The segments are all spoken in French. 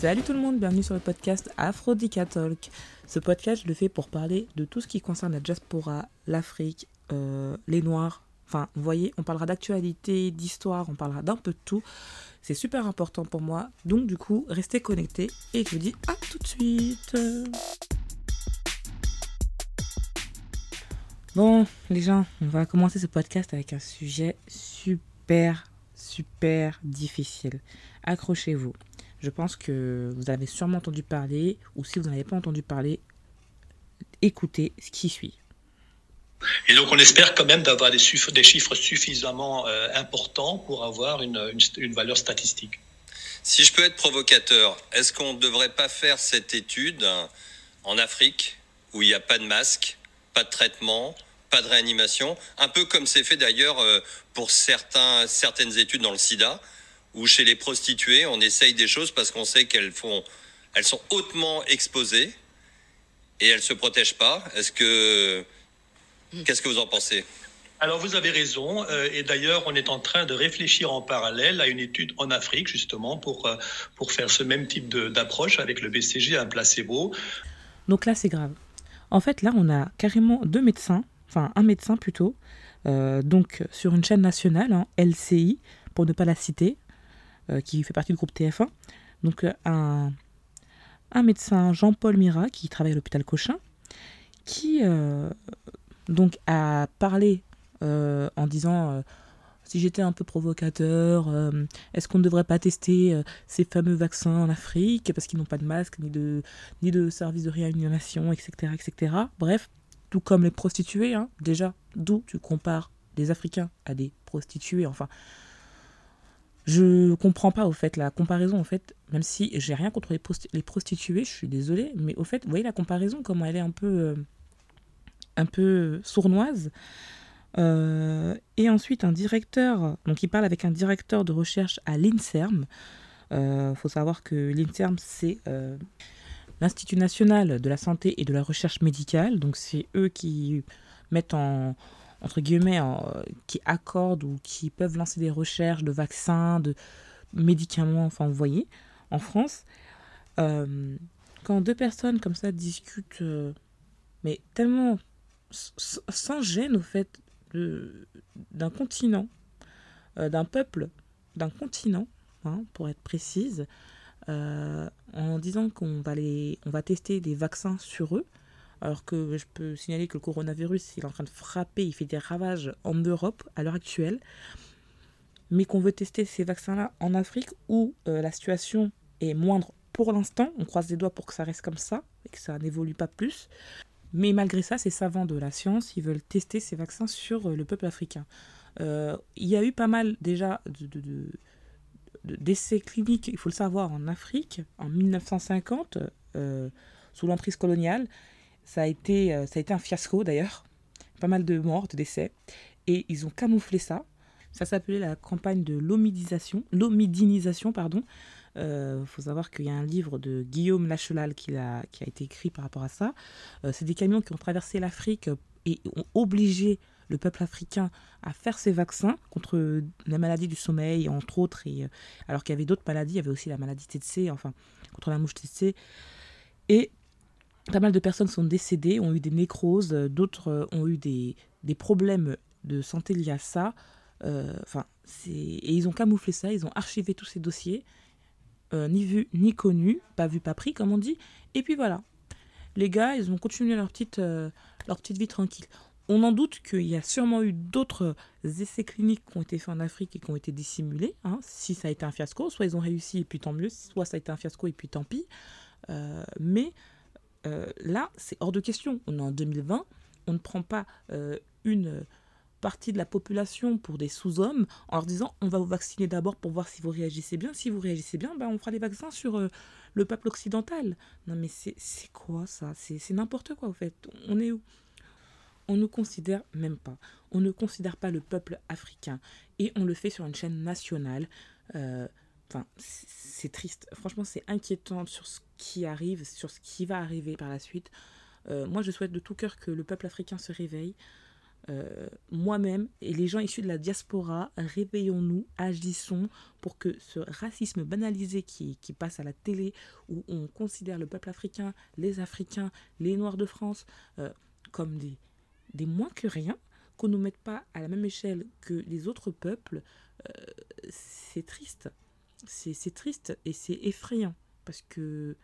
Salut tout le monde, bienvenue sur le podcast Afrodica Talk. Ce podcast, je le fais pour parler de tout ce qui concerne la diaspora, l'Afrique, les Noirs. Enfin, vous voyez, on parlera d'actualité, d'histoire, on parlera d'un peu de tout. C'est super important pour moi. Donc du coup, restez connectés et je vous dis à tout de suite. Bon, les gens, on va commencer ce podcast avec un sujet super difficile. Accrochez-vous. Je pense que vous avez sûrement entendu parler, ou si vous n'en avez pas entendu parler, écoutez ce qui suit. Et donc on espère quand même d'avoir des chiffres suffisamment importants pour avoir une valeur statistique. Si je peux être provocateur, est-ce qu'on ne devrait pas faire cette étude en Afrique où il n'y a pas de masque, pas de traitement, pas de réanimation, un peu comme c'est fait d'ailleurs pour certaines études dans le sida, où chez les prostituées, on essaye des choses parce qu'on sait qu'elles sont hautement exposées et elles ne se protègent pas. Qu'est-ce que vous en pensez ? Alors vous avez raison, et d'ailleurs on est en train de réfléchir en parallèle à une étude en Afrique justement pour faire ce même type d'approche avec le BCG, un placebo. Donc là c'est grave. En fait là on a carrément un médecin plutôt, donc sur une chaîne nationale, LCI pour ne pas la citer, qui fait partie du groupe TF1, donc un médecin Jean-Paul Mira qui travaille à l'hôpital Cochin, qui... donc à parler en disant si j'étais un peu provocateur, est-ce qu'on ne devrait pas tester ces fameux vaccins en Afrique parce qu'ils n'ont pas de masque ni de service de réanimation, etc., etc. Bref, tout comme les prostituées, déjà, d'où tu compares des Africains à des prostituées, enfin. Je comprends pas, au fait, la comparaison, au fait, même si j'ai rien contre les prostituées, je suis désolée, mais au fait, vous voyez la comparaison, comment elle est un peu sournoise. Et ensuite, un directeur, donc il parle avec un directeur de recherche à l'INSERM. Faut savoir que l'INSERM, c'est l'Institut National de la Santé et de la Recherche Médicale. Donc, c'est eux qui mettent qui accordent ou qui peuvent lancer des recherches de vaccins, de médicaments, enfin, vous voyez, en France. Quand deux personnes comme ça discutent, mais tellement... sans gêne au fait d'un continent, d'un peuple, d'un continent, pour être précise, en disant qu'on va tester des vaccins sur eux, alors que je peux signaler que le coronavirus il est en train de frapper, il fait des ravages en Europe à l'heure actuelle, mais qu'on veut tester ces vaccins-là en Afrique où la situation est moindre pour l'instant, on croise les doigts pour que ça reste comme ça et que ça n'évolue pas plus. Mais malgré ça, ces savants de la science, ils veulent tester ces vaccins sur le peuple africain. Il y a eu pas mal déjà d'essais cliniques, il faut le savoir, en Afrique, en 1950, sous l'emprise coloniale. Ça a été un fiasco d'ailleurs, pas mal de morts, de décès. Et ils ont camouflé ça. Ça s'appelait la campagne de l'omidynisation. Faut savoir qu'il y a un livre de Guillaume Lachelal qui a été écrit par rapport à ça. C'est des camions qui ont traversé l'Afrique et ont obligé le peuple africain à faire ses vaccins contre la maladie du sommeil, entre autres. Et, alors qu'il y avait d'autres maladies, il y avait aussi la maladie TTC, enfin, contre la mouche TTC. Et pas mal de personnes sont décédées, ont eu des nécroses, d'autres ont eu des problèmes de santé liés à ça. Et ils ont camouflé ça, ils ont archivé tous ces dossiers, ni vu ni connu, pas vu pas pris comme on dit, et puis voilà, les gars ils ont continué leur petite vie tranquille. On en doute qu'il y a sûrement eu d'autres essais cliniques qui ont été faits en Afrique et qui ont été dissimulés, si ça a été un fiasco, soit ils ont réussi et puis tant mieux, soit ça a été un fiasco et puis tant pis, mais là c'est hors de question, on est en 2020, on ne prend pas une partie de la population pour des sous-hommes en leur disant on va vous vacciner d'abord pour voir si vous réagissez bien, on fera les vaccins sur le peuple occidental. Non mais c'est quoi ça, c'est n'importe quoi en fait. On est où? On ne considère même pas, on ne considère pas le peuple africain et on le fait sur une chaîne nationale. Enfin, c'est triste, franchement c'est inquiétant sur ce qui arrive, sur ce qui va arriver par la suite. Moi je souhaite de tout cœur que le peuple africain se réveille. moi-même et les gens issus de la diaspora, réveillons-nous, agissons pour que ce racisme banalisé qui passe à la télé, où on considère le peuple africain, les Africains, les Noirs de France comme des moins que rien, qu'on ne nous mette pas à la même échelle que les autres peuples, c'est triste. C'est triste et c'est effrayant parce que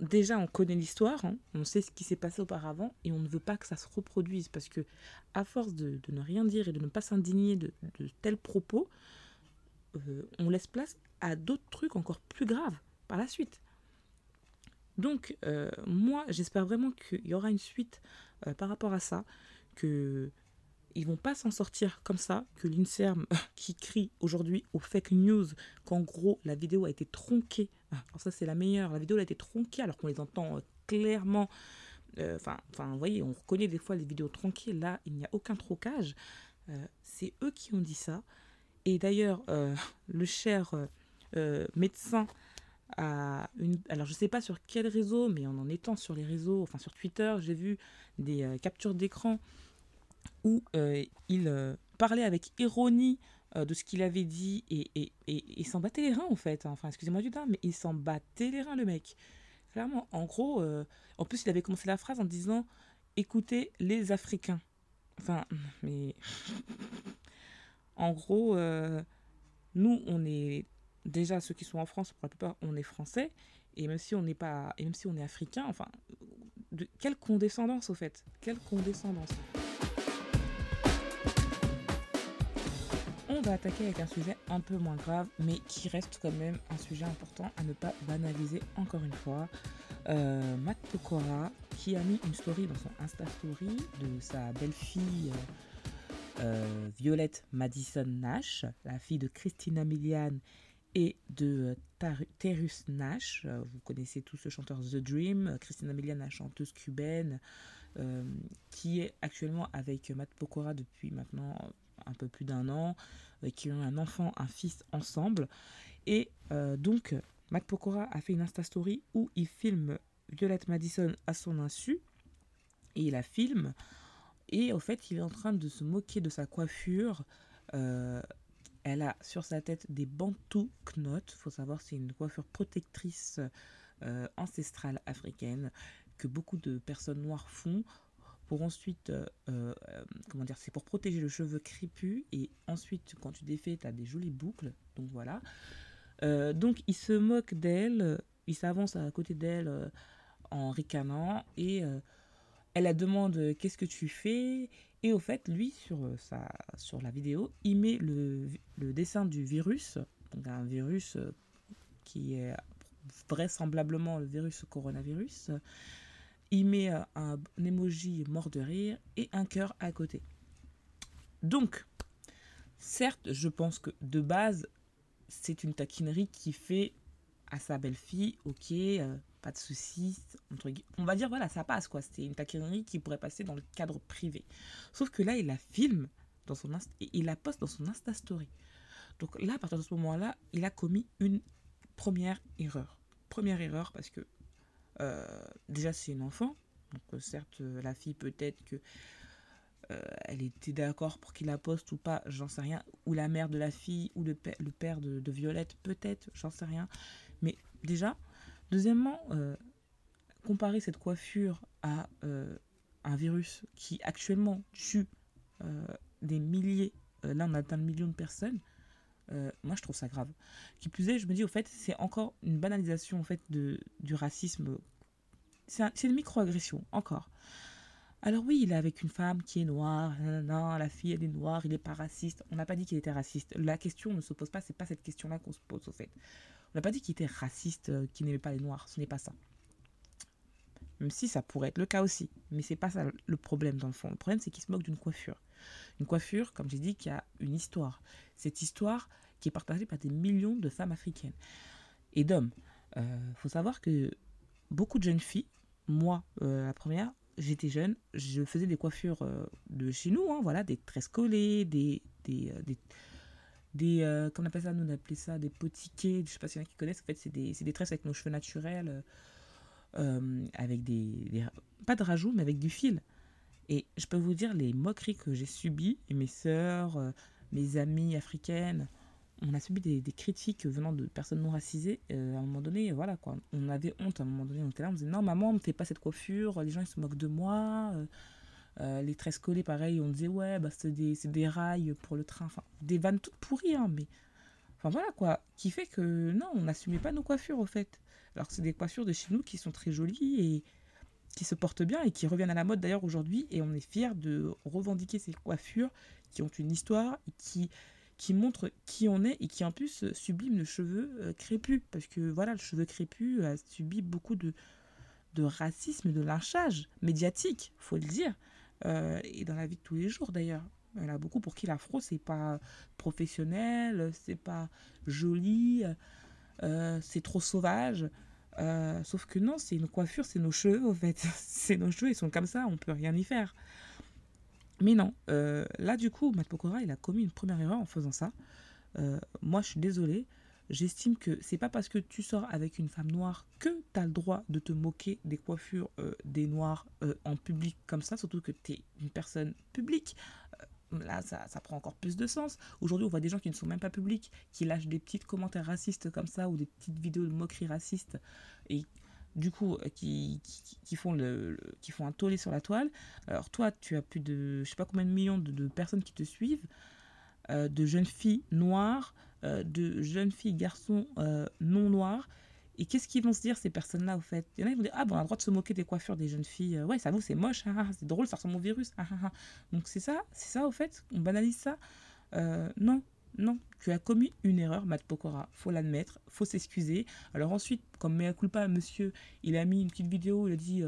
déjà on connaît l'histoire, hein, on sait ce qui s'est passé auparavant et on ne veut pas que ça se reproduise parce que à force de ne rien dire et de ne pas s'indigner de tels propos, on laisse place à d'autres trucs encore plus graves par la suite. Donc moi j'espère vraiment qu'il y aura une suite par rapport à ça, que ils vont pas s'en sortir comme ça, que l'INSERM qui crie aujourd'hui aux fake news qu'en gros la vidéo a été tronquée. Alors ça c'est la meilleure, la vidéo a été tronquée alors qu'on les entend clairement. Enfin, vous voyez, on reconnaît des fois les vidéos tronquées. Là, il n'y a aucun trocage. C'est eux qui ont dit ça. Et d'ailleurs, le cher médecin à une... Alors je sais pas sur quel réseau, mais en étant sur les réseaux, enfin sur Twitter, j'ai vu des captures d'écran où il parlait avec ironie de ce qu'il avait dit et s'en battait les reins en fait. Hein. Enfin, excusez-moi du terme, mais il s'en battait les reins le mec. Clairement, en gros, en plus il avait commencé la phrase en disant « Écoutez les Africains ». Enfin, mais... en gros, nous on est... Déjà, ceux qui sont en France, pour la plupart, on est français. Et même si on n'est pas... Et même si on est africain, enfin... Quelle condescendance au fait. Quelle condescendance. On va attaquer avec un sujet un peu moins grave, mais qui reste quand même un sujet important à ne pas banaliser encore une fois. Matt Pokora, qui a mis une story dans son Insta Story de sa belle-fille Violette Madison Nash, la fille de Christina Milian et de Tar Terus Nash. Vous connaissez tous le chanteur The Dream, Christina Milian, la chanteuse cubaine, qui est actuellement avec Matt Pokora depuis maintenant... un peu plus d'un an, qui ont un enfant, un fils ensemble. Et donc, Matt Pokora a fait une Insta Story où il filme Violette Madison à son insu. Et il la filme. Et au fait, il est en train de se moquer de sa coiffure. Elle a sur sa tête des bantou knots. Il faut savoir, c'est une coiffure protectrice ancestrale africaine que beaucoup de personnes noires font. Pour ensuite, comment dire, c'est pour protéger le cheveu crépus et ensuite, quand tu défais, tu as des jolies boucles. Donc voilà. Donc il se moque d'elle, il s'avance à côté d'elle en ricanant et elle la demande qu'est-ce que tu fais. Et au fait, lui, sur la vidéo, il met le dessin du virus, donc un virus qui est vraisemblablement le virus coronavirus. Il met un emoji mort de rire et un cœur à côté. Donc, certes, je pense que de base, c'est une taquinerie qui fait à sa belle-fille, ok, pas de soucis, entre guillemets. On va dire, voilà, ça passe, quoi. C'est une taquinerie qui pourrait passer dans le cadre privé. Sauf que là, il la filme dans son et il la poste dans son Insta Story. Donc là, à partir de ce moment-là, il a commis une première erreur. Première erreur parce que déjà c'est une enfant, donc certes la fille peut-être que elle était d'accord pour qu'il la poste ou pas, j'en sais rien, ou la mère de la fille ou le père de Violette peut-être, j'en sais rien, mais déjà, deuxièmement, comparer cette coiffure à un virus qui actuellement tue des milliers, là on atteint le million de personnes. Moi je trouve ça grave. Qui plus est, je me dis au fait, c'est encore une banalisation en fait du racisme. C'est une micro-agression encore. Alors oui, il est avec une femme qui est noire, nanana, la fille elle est noire, il est pas raciste. On n'a pas dit qu'il était raciste. La question ne se pose pas, c'est pas cette question-là qu'on se pose au fait. On n'a pas dit qu'il était raciste, qu'il n'aimait pas les noirs, ce n'est pas ça. Même si ça pourrait être le cas aussi, mais c'est pas ça le problème dans le fond. Le problème c'est qu'il se moque d'une coiffure. Une coiffure, comme j'ai dit, qui a une histoire. Cette histoire qui est partagée par des millions de femmes africaines et d'hommes. Faut savoir que beaucoup de jeunes filles, moi la première, j'étais jeune, je faisais des coiffures de chez nous, hein, voilà, des tresses collées, des qu'on appelle ça, nous on appelait ça des potiquets, je sais pas s'il y en a qui connaissent, en fait c'est des tresses avec nos cheveux naturels, avec pas de rajouts mais avec du fil. Et je peux vous dire les moqueries que j'ai subies, et mes sœurs, mes amies africaines, on a subi des critiques venant de personnes non racisées. À un moment donné, voilà quoi, on avait honte. À un moment donné, on était là, on disait non, maman, me fais pas cette coiffure, les gens ils se moquent de moi. Les tresses collées, pareil, on disait ouais, bah, c'est des rails pour le train, enfin, des vannes toutes pourries, hein, mais. Enfin voilà quoi, qui fait que non, on n'assumait pas nos coiffures au fait. Alors que c'est des coiffures de chez nous qui sont très jolies et qui se portent bien et qui reviennent à la mode d'ailleurs aujourd'hui. Et on est fiers de revendiquer ces coiffures qui ont une histoire, qui montrent qui on est et qui en plus subliment le cheveu crépus. Parce que voilà, le cheveu crépus a subi beaucoup de racisme, de lynchage médiatique, faut le dire. Et dans la vie de tous les jours d'ailleurs. Il y en a beaucoup pour qui l'afro, c'est pas professionnel, c'est pas joli, c'est trop sauvage. Sauf que non, c'est une coiffure, c'est nos cheveux, en fait. C'est nos cheveux, ils sont comme ça, on peut rien y faire. Mais non, là, du coup, Matt Pokora, il a commis une première erreur en faisant ça. Moi, je suis désolée. J'estime que c'est pas parce que tu sors avec une femme noire que t'as le droit de te moquer des coiffures des noirs en public comme ça, surtout que t'es une personne publique. Là, ça prend encore plus de sens. Aujourd'hui, on voit des gens qui ne sont même pas publics, qui lâchent des petits commentaires racistes comme ça, ou des petites vidéos de moqueries racistes, et du coup, qui font un tollé sur la toile. Alors toi, tu as plus de, je sais pas combien de millions de personnes qui te suivent, de jeunes filles noires, de jeunes filles, garçons non noirs. Et qu'est-ce qu'ils vont se dire, ces personnes-là, au fait ? Il y en a qui vont dire « Ah, bon, on a le droit de se moquer des coiffures des jeunes filles. Ouais, ça vous, c'est moche. Ah, ah, c'est drôle, ça ressemble au virus. Ah, ah, ah. » Donc, c'est ça, au fait. On banalise ça. Non. Tu as commis une erreur, Matt Pokora. Faut l'admettre. Faut s'excuser. Alors ensuite, comme mea culpa, monsieur, il a mis une petite vidéo. Il a dit...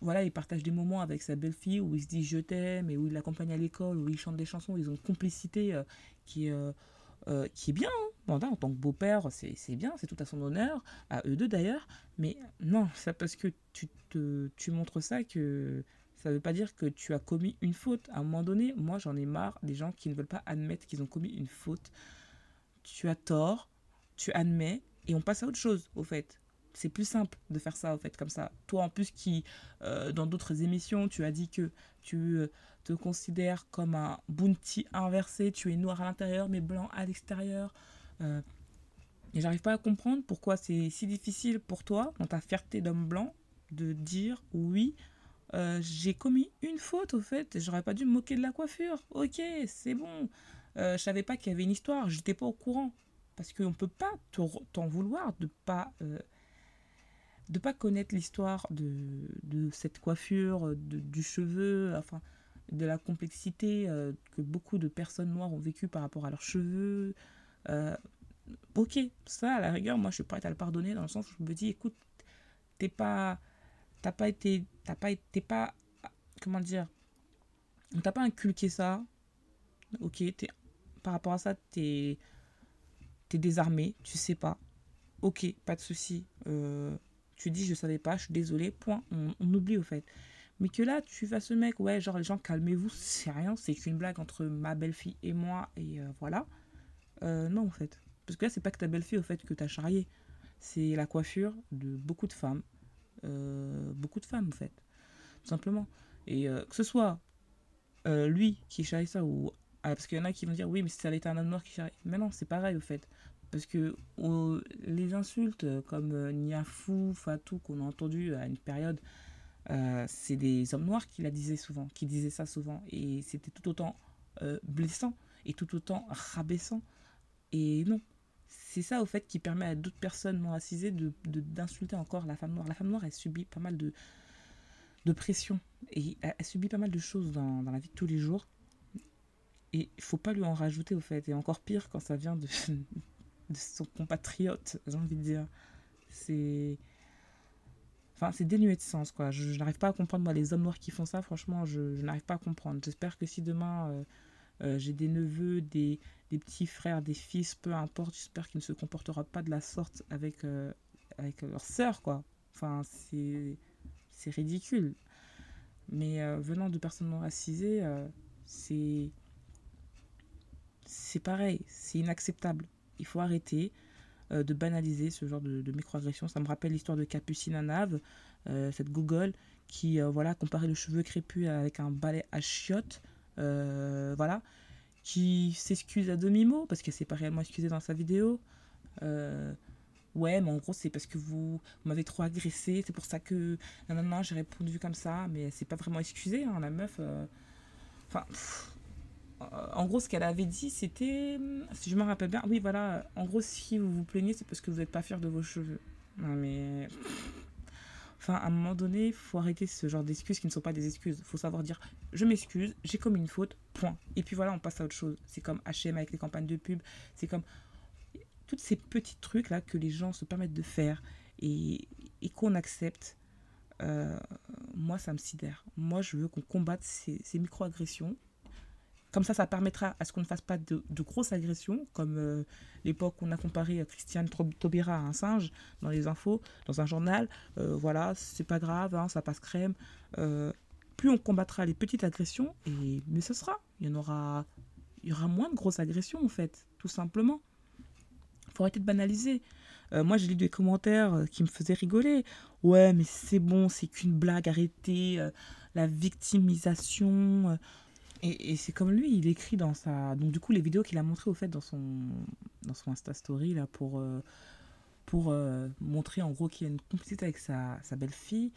voilà, il partage des moments avec sa belle-fille où il se dit « Je t'aime » et où il l'accompagne à l'école, où il chante des chansons. Ils ont une complicité qui est bien, hein. Bon, là, en tant que beau-père, c'est bien, c'est tout à son honneur, à eux deux d'ailleurs, mais non, c'est parce que tu montres ça que ça ne veut pas dire que tu as commis une faute. À un moment donné, moi j'en ai marre des gens qui ne veulent pas admettre qu'ils ont commis une faute. Tu as tort, tu admets, et on passe à autre chose, au fait. C'est plus simple de faire ça, au fait, comme ça. Toi, en plus, qui, dans d'autres émissions, tu as dit que tu te considères comme un bounty inversé. Tu es noir à l'intérieur, mais blanc à l'extérieur. Et j'arrive pas à comprendre pourquoi c'est si difficile pour toi, dans ta fierté d'homme blanc, de dire « Oui, j'ai commis une faute, au fait. J'aurais pas dû me moquer de la coiffure. Ok, c'est bon. Je savais pas qu'il y avait une histoire. J'étais pas au courant. » Parce qu'on peut pas t'en vouloir de pas... de ne pas connaître l'histoire de cette coiffure, du cheveu, enfin, de la complexité que beaucoup de personnes noires ont vécu par rapport à leurs cheveux. Ok, ça, à la rigueur, moi, je suis prête à le pardonner dans le sens où je me dis, écoute, t'es pas, comment dire, on t'a pas inculqué ça, ok, par rapport à ça, t'es désarmé, tu sais pas, ok, pas de souci, tu dis je savais pas, je suis désolée, point, on oublie au fait. Mais que là tu fasses ce mec, ouais, genre les gens calmez-vous, c'est rien, c'est qu'une blague entre ma belle-fille et moi, et voilà. Non, en fait. Parce que là c'est pas que ta belle-fille au fait que t'as charrié, c'est la coiffure de beaucoup de femmes en fait, tout simplement. Et que ce soit lui qui charrie ça, ou parce qu'il y en a qui vont dire oui, mais si ça avait été un homme noir qui charrie, mais non, c'est pareil au fait. Parce que les insultes comme Niafou, Fatou, qu'on a entendu à une période, c'est des hommes noirs qui disaient ça souvent. Et c'était tout autant blessant et tout autant rabaissant. Et non, c'est ça au fait qui permet à d'autres personnes non racisées d'insulter encore la femme noire. La femme noire, elle subit pas mal de pression et elle subit pas mal de choses dans la vie de tous les jours. Et il ne faut pas lui en rajouter au fait. Et encore pire quand ça vient de... de son compatriote, j'ai envie de dire. C'est dénué de sens, quoi. Je n'arrive pas à comprendre, moi, les hommes noirs qui font ça, franchement, je n'arrive pas à comprendre. J'espère que si demain, j'ai des neveux, des petits frères, des fils, peu importe, j'espère qu'ils ne se comporteront pas de la sorte avec leur sœur, quoi. Enfin, c'est ridicule. Mais venant de personnes non racisées, c'est pareil, c'est inacceptable. Il faut arrêter de banaliser ce genre de microagression. Ça me rappelle l'histoire de Capucine Anav, cette gogole qui voilà, comparait le cheveu crépus avec un balai à chiottes, voilà, qui s'excuse à demi-mot parce qu'elle s'est pas réellement excusée dans sa vidéo. Ouais, mais en gros, c'est parce que vous m'avez trop agressée, c'est pour ça que nanana, j'ai répondu comme ça, mais c'est pas vraiment excusée, hein, la meuf. Enfin, en gros, ce qu'elle avait dit, c'était, si je me rappelle bien, oui, voilà, en gros, si vous vous plaignez, c'est parce que vous n'êtes pas fiers de vos cheveux. Non, mais... Enfin, à un moment donné, il faut arrêter ce genre d'excuses qui ne sont pas des excuses. Il faut savoir dire, je m'excuse, j'ai commis une faute, point. Et puis voilà, on passe à autre chose. C'est comme H&M avec les campagnes de pub, c'est comme... Tous ces petits trucs là que les gens se permettent de faire et qu'on accepte, moi ça me sidère. Moi je veux qu'on combatte ces micro-agressions. Comme ça permettra à ce qu'on ne fasse pas de grosses agressions, comme l'époque où on a comparé Christiane Taubira à un singe dans les infos, dans un journal. Voilà, c'est pas grave, hein, ça passe crème. Plus on combattra les petites agressions, et mieux ce sera. Il y aura moins de grosses agressions en fait, tout simplement. Faut arrêter de banaliser. Moi, j'ai lu des commentaires qui me faisaient rigoler. Ouais, mais c'est bon, c'est qu'une blague, arrêtez. La victimisation. Et c'est comme lui, il écrit dans sa... Donc, du coup, les vidéos qu'il a montrées, au fait, dans son Insta Story, là, pour montrer, en gros, qu'il y a une complicité avec sa belle-fille.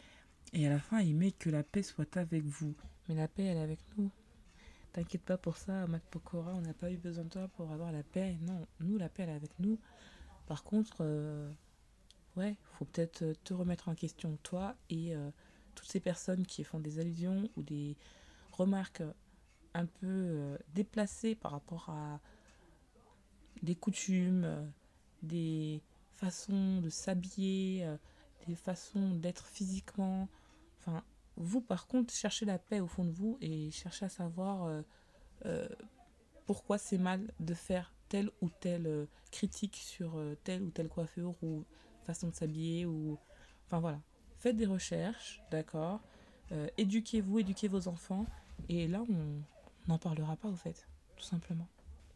Et à la fin, il met que la paix soit avec vous. Mais la paix, elle est avec nous. T'inquiète pas pour ça, Matt Pokora, on n'a pas eu besoin de toi pour avoir la paix. Non, nous, la paix, elle est avec nous. Par contre, ouais, faut peut-être te remettre en question, toi, et toutes ces personnes qui font des allusions ou des remarques un peu déplacées par rapport à des coutumes, des façons de s'habiller, des façons d'être physiquement, enfin... Vous, par contre, cherchez la paix au fond de vous et cherchez à savoir pourquoi c'est mal de faire telle ou telle critique sur telle ou telle coiffure ou façon de s'habiller. Ou... Enfin, voilà. Faites des recherches, d'accord, éduquez-vous, éduquez vos enfants. Et là, on n'en parlera pas, au fait, tout simplement.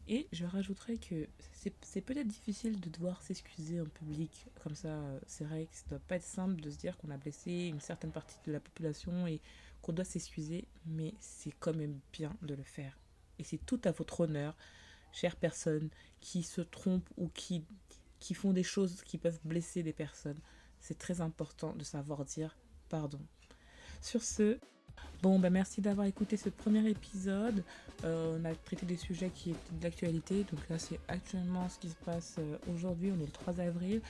Et je rajouterais que c'est peut-être difficile de devoir s'excuser en public comme ça. C'est vrai que ça doit pas être simple de se dire qu'on a blessé une certaine partie de la population et qu'on doit s'excuser, mais c'est quand même bien de le faire. Et c'est tout à votre honneur, chères personnes qui se trompent ou qui font des choses qui peuvent blesser des personnes. C'est très important de savoir dire pardon. Sur ce... Bon, ben merci d'avoir écouté ce premier épisode. On a traité des sujets qui étaient de l'actualité. Donc là, c'est actuellement ce qui se passe aujourd'hui. On est le 3 avril.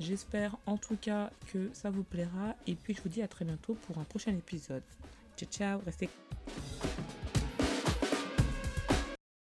J'espère en tout cas que ça vous plaira. Et puis, je vous dis à très bientôt pour un prochain épisode. Ciao, ciao. Restez...